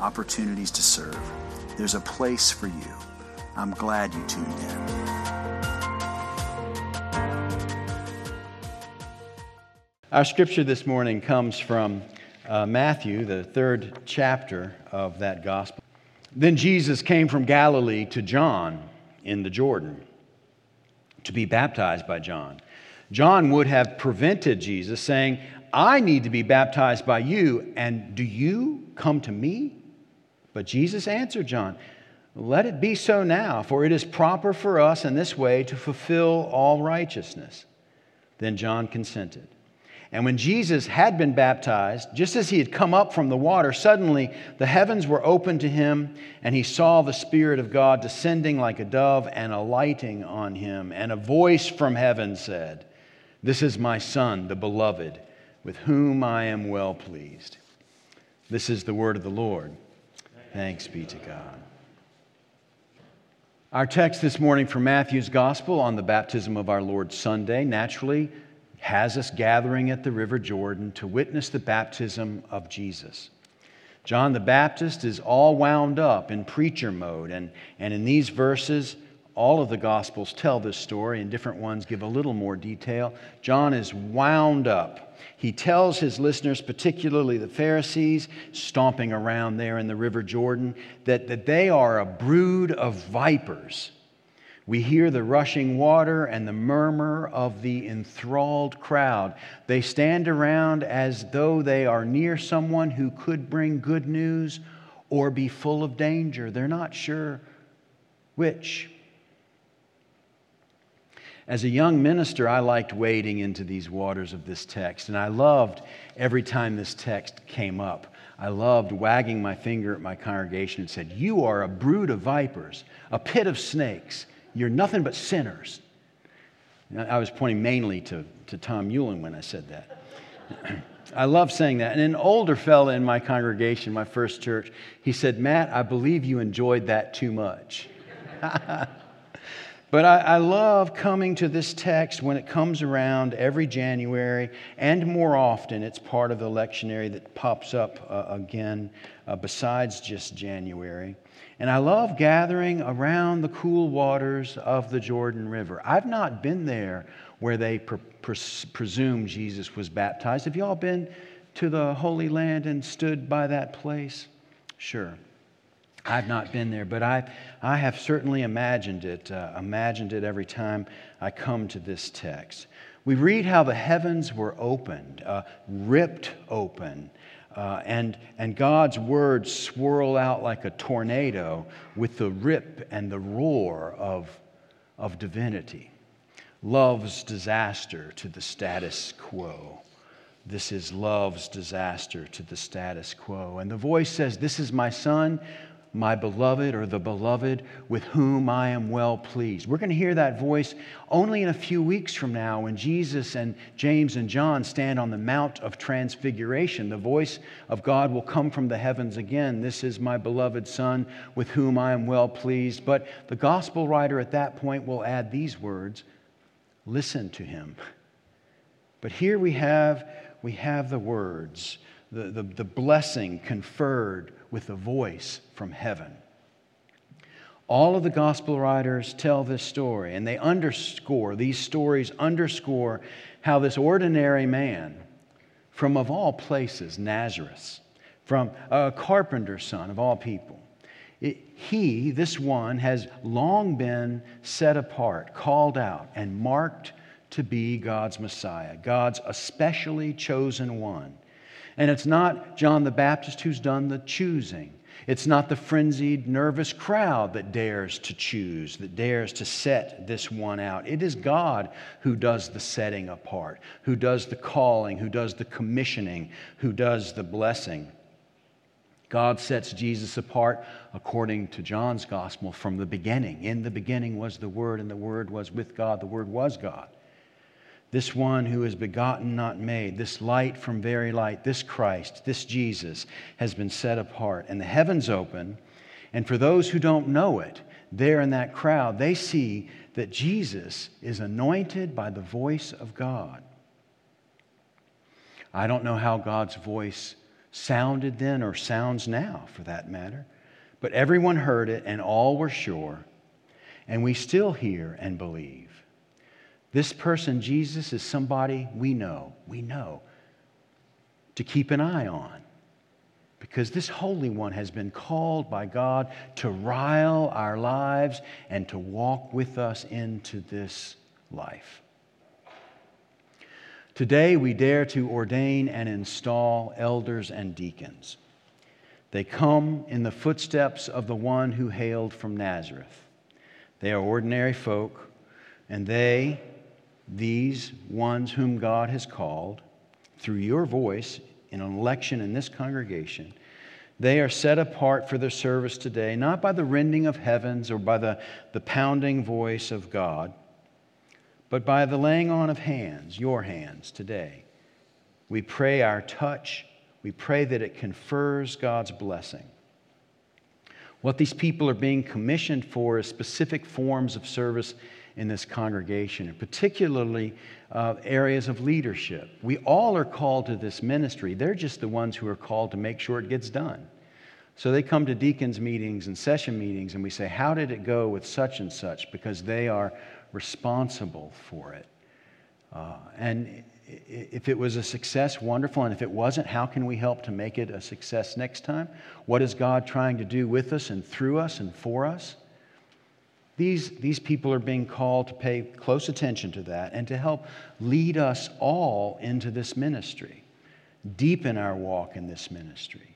opportunities to serve. There's a place for you. I'm glad you tuned in. Our scripture this morning comes from Matthew, the third chapter of that gospel. Then Jesus came from Galilee to John in the Jordan to be baptized by John. John would have prevented Jesus, saying, "I need to be baptized by you, and do you come to me?" But Jesus answered John, "Let it be so now, for it is proper for us in this way to fulfill all righteousness." Then John consented. And when Jesus had been baptized, just as he had come up from the water, suddenly the heavens were opened to him, and he saw the Spirit of God descending like a dove and alighting on him. And a voice from heaven said, "This is my Son, the beloved, with whom I am well pleased." This is the word of the Lord. Thanks be to God. Our text this morning from Matthew's Gospel on the baptism of our Lord Sunday naturally has us gathering at the River Jordan to witness the baptism of Jesus. John the Baptist is all wound up in preacher mode, and in these verses, all of the Gospels tell this story, and different ones give a little more detail. John is wound up. He tells his listeners, particularly the Pharisees, stomping around there in the River Jordan, that they are a brood of vipers. We hear the rushing water and the murmur of the enthralled crowd. They stand around as though they are near someone who could bring good news or be full of danger. They're not sure which. As a young minister, I liked wading into these waters of this text, and I loved every time this text came up. I loved wagging my finger at my congregation and said, "You are a brood of vipers, a pit of snakes. You're nothing but sinners." And I was pointing mainly to Tom Eulen when I said that. I love saying that. And an older fella in my congregation, my first church, he said, "Matt, I believe you enjoyed that too much." But I love coming to this text when it comes around every January, and more often it's part of the lectionary that pops up again besides just January. And I love gathering around the cool waters of the Jordan River. I've not been there where they presume Jesus was baptized. Have you all been to the Holy Land and stood by that place? Sure. I've not been there, but I have certainly imagined it every time I come to this text. We read how the heavens were opened, ripped open, and God's words swirl out like a tornado with the rip and the roar of divinity. Love's disaster to the status quo. This is love's disaster to the status quo. And the voice says, "This is my Son, my beloved," or the beloved, "with whom I am well pleased." We're going to hear that voice only in a few weeks from now when Jesus and James and John stand on the Mount of Transfiguration. The voice of God will come from the heavens again. "This is my beloved Son, with whom I am well pleased." But the gospel writer at that point will add these words, "Listen to him." But here we have the words, the blessing conferred with a voice from heaven. All of the gospel writers tell this story, and they underscore how this ordinary man from, of all places, Nazareth, from a carpenter's son of all people, He, this one, has long been set apart, called out, and marked to be God's Messiah, God's especially chosen one. And it's not John the Baptist who's done the choosing. It's not the frenzied, nervous crowd that dares to choose, that dares to set this one out. It is God who does the setting apart, who does the calling, who does the commissioning, who does the blessing. God sets Jesus apart according to John's gospel from the beginning. In the beginning was the Word, and the Word was with God. The Word was God. This one who is begotten, not made, this light from very light, this Christ, this Jesus has been set apart. And the heavens open, and for those who don't know it, there in that crowd, they see that Jesus is anointed by the voice of God. I don't know how God's voice sounded then or sounds now, for that matter, but everyone heard it and all were sure, and we still hear and believe. This person, Jesus, is somebody we know, to keep an eye on, because this Holy One has been called by God to rile our lives and to walk with us into this life. Today, we dare to ordain and install elders and deacons. They come in the footsteps of the one who hailed from Nazareth. They are ordinary folk, and these ones whom God has called, through your voice in an election in this congregation, they are set apart for their service today, not by the rending of heavens or by the pounding voice of God, but by the laying on of hands, your hands today. We pray our touch, we pray that it confers God's blessing. What these people are being commissioned for is specific forms of service in this congregation, and particularly areas of leadership. We all are called to this ministry. They're just the ones who are called to make sure it gets done. So they come to deacons' meetings and session meetings, and we say, how did it go with such and such? Because they are responsible for it. And if it was a success, wonderful. And if it wasn't, how can we help to make it a success next time? What is God trying to do with us and through us and for us? These people are being called to pay close attention to that and to help lead us all into this ministry, deepen our walk in this ministry.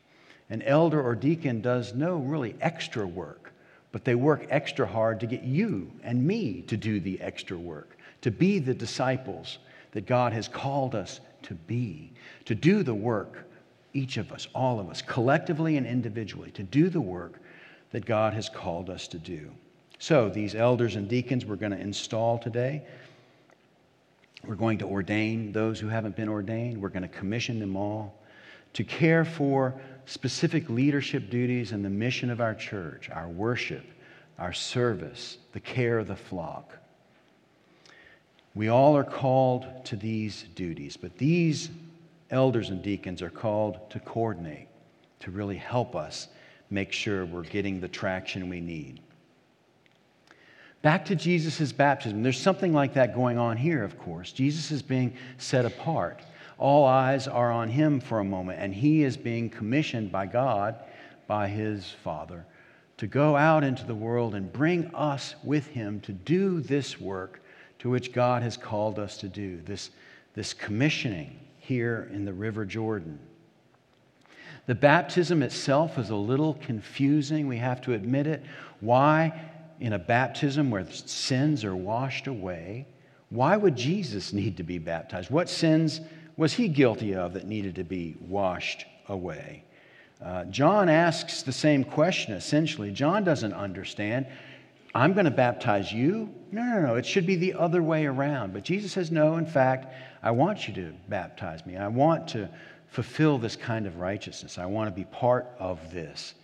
An elder or deacon does no really extra work, but they work extra hard to get you and me to do the extra work, to be the disciples that God has called us to be, to do the work, each of us, all of us, collectively and individually, to do the work that God has called us to do. So these elders and deacons we're going to install today. We're going to ordain those who haven't been ordained. We're going to commission them all to care for specific leadership duties and the mission of our church, our worship, our service, the care of the flock. We all are called to these duties, but these elders and deacons are called to coordinate, to really help us make sure we're getting the traction we need. Back to Jesus' baptism. There's something like that going on here, of course. Jesus is being set apart. All eyes are on him for a moment, and he is being commissioned by God, by his Father, to go out into the world and bring us with him to do this work to which God has called us to do, this commissioning here in the River Jordan. The baptism itself is a little confusing. We have to admit it. Why? In a baptism where sins are washed away, why would Jesus need to be baptized? What sins was he guilty of that needed to be washed away? John asks the same question, essentially. John doesn't understand. I'm going to baptize you? No. It should be the other way around. But Jesus says, no, in fact, I want you to baptize me. I want to fulfill this kind of righteousness. I want to be part of this.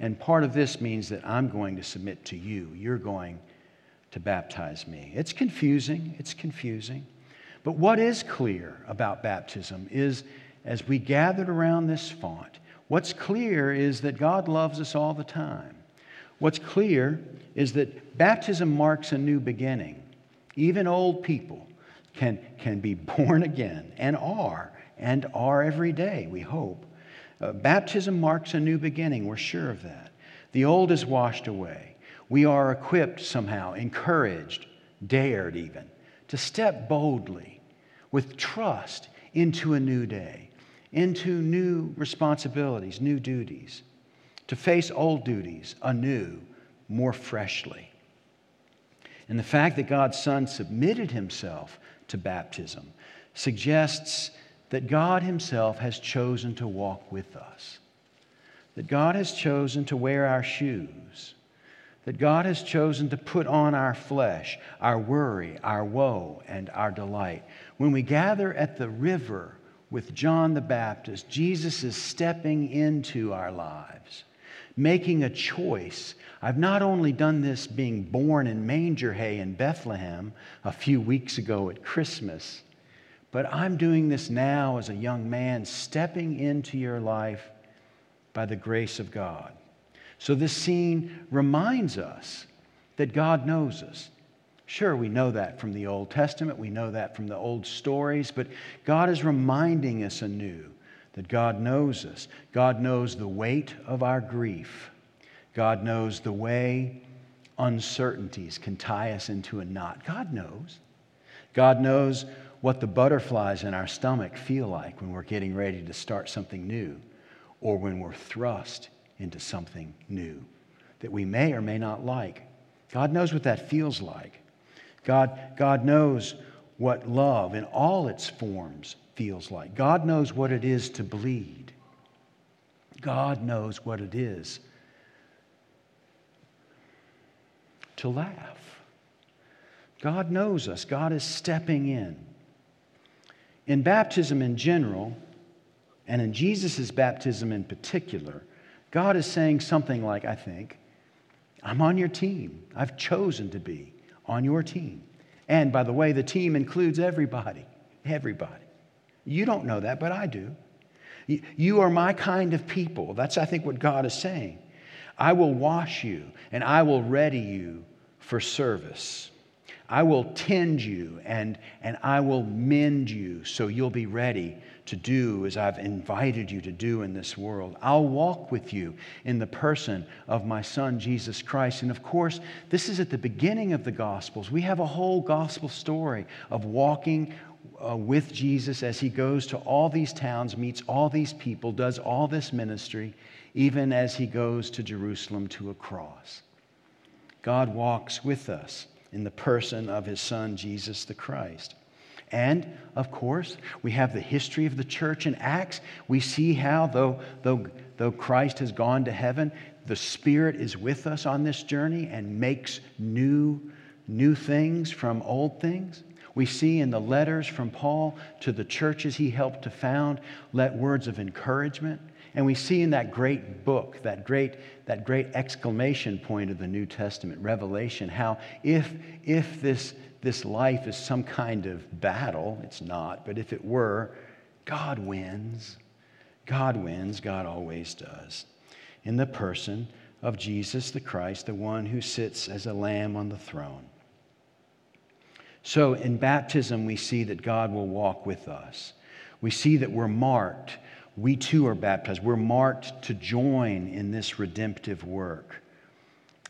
And part of this means that I'm going to submit to you. You're going to baptize me. It's confusing. But what is clear about baptism is, as we gathered around this font, what's clear is that God loves us all the time. What's clear is that baptism marks a new beginning. Even old people can be born again and are every day, we hope. Baptism marks a new beginning. We're sure of that. The old is washed away. We are equipped somehow, encouraged, dared even, to step boldly with trust into a new day, into new responsibilities, new duties, to face old duties anew, more freshly. And the fact that God's Son submitted himself to baptism suggests that God himself has chosen to walk with us, that God has chosen to wear our shoes, that God has chosen to put on our flesh, our worry, our woe, and our delight. When we gather at the river with John the Baptist, Jesus is stepping into our lives, making a choice. I've not only done this being born in manger hay in Bethlehem a few weeks ago at Christmas, but I'm doing this now as a young man, stepping into your life by the grace of God. So this scene reminds us that God knows us. Sure, we know that from the Old Testament. We know that from the old stories. But God is reminding us anew that God knows us. God knows the weight of our grief. God knows the way uncertainties can tie us into a knot. God knows. God knows what the butterflies in our stomach feel like when we're getting ready to start something new, or when we're thrust into something new that we may or may not like. God knows what that feels like. God knows what love in all its forms feels like. God knows what it is to bleed. God knows what it is to laugh. God knows us. God is stepping in. In baptism in general, and in Jesus' baptism in particular, God is saying something like, I think, I'm on your team. I've chosen to be on your team. And by the way, the team includes everybody, everybody. You don't know that, but I do. You are my kind of people. That's, I think, what God is saying. I will wash you, and I will ready you for service. I will tend you, and I will mend you so you'll be ready to do as I've invited you to do in this world. I'll walk with you in the person of my Son, Jesus Christ. And of course, this is at the beginning of the Gospels. We have a whole gospel story of walking with Jesus as he goes to all these towns, meets all these people, does all this ministry, even as he goes to Jerusalem to a cross. God walks with us in the person of his Son, Jesus the Christ. And, of course, we have the history of the church in Acts. We see how, though Christ has gone to heaven, the Spirit is with us on this journey and makes new things from old things. We see in the letters from Paul to the churches he helped to found, let words of encouragement. And we see in that great book, that great exclamation point of the New Testament, Revelation, how if this life is some kind of battle, it's not, but if it were, God wins. God wins. God always does. In the person of Jesus the Christ, the one who sits as a lamb on the throne. So in baptism, we see that God will walk with us. We see that we're marked. We too are baptized. We're marked to join in this redemptive work.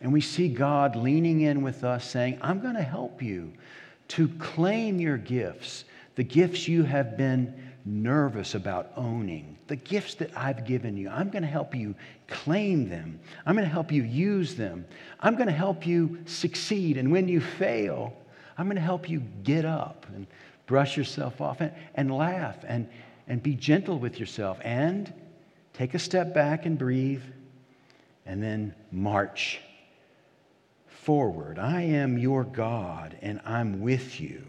And we see God leaning in with us saying, I'm going to help you to claim your gifts, the gifts you have been nervous about owning, the gifts that I've given you. I'm going to help you claim them. I'm going to help you use them. I'm going to help you succeed. And when you fail, I'm going to help you get up and brush yourself off and laugh and be gentle with yourself, and take a step back and breathe, and then march forward. I am your God, and I'm with you.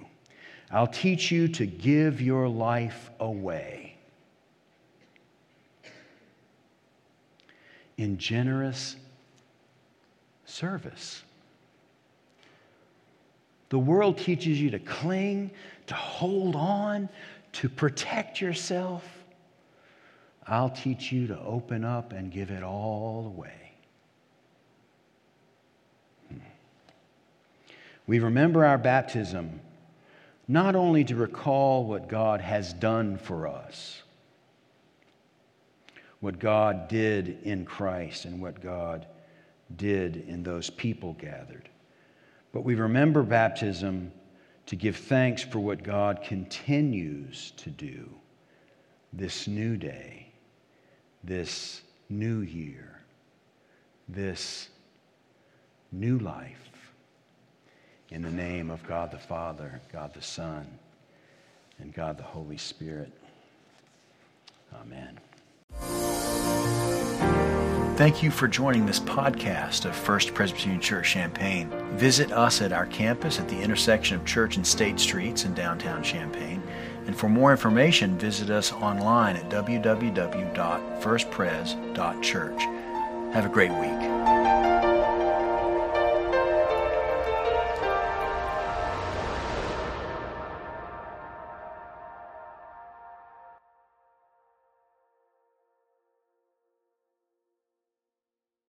I'll teach you to give your life away in generous service. The world teaches you to cling, to hold on, to protect yourself. I'll teach you to open up and give it all away. We remember our baptism not only to recall what God has done for us, what God did in Christ and what God did in those people gathered. But we remember baptism to give thanks for what God continues to do this new day, this new year, this new life, in the name of God the Father, God the Son, and God the Holy Spirit. Amen. Thank you for joining this podcast of First Presbyterian Church Champaign. Visit us at our campus at the intersection of Church and State Streets in downtown Champaign. And for more information, visit us online at www.firstpres.church. Have a great week.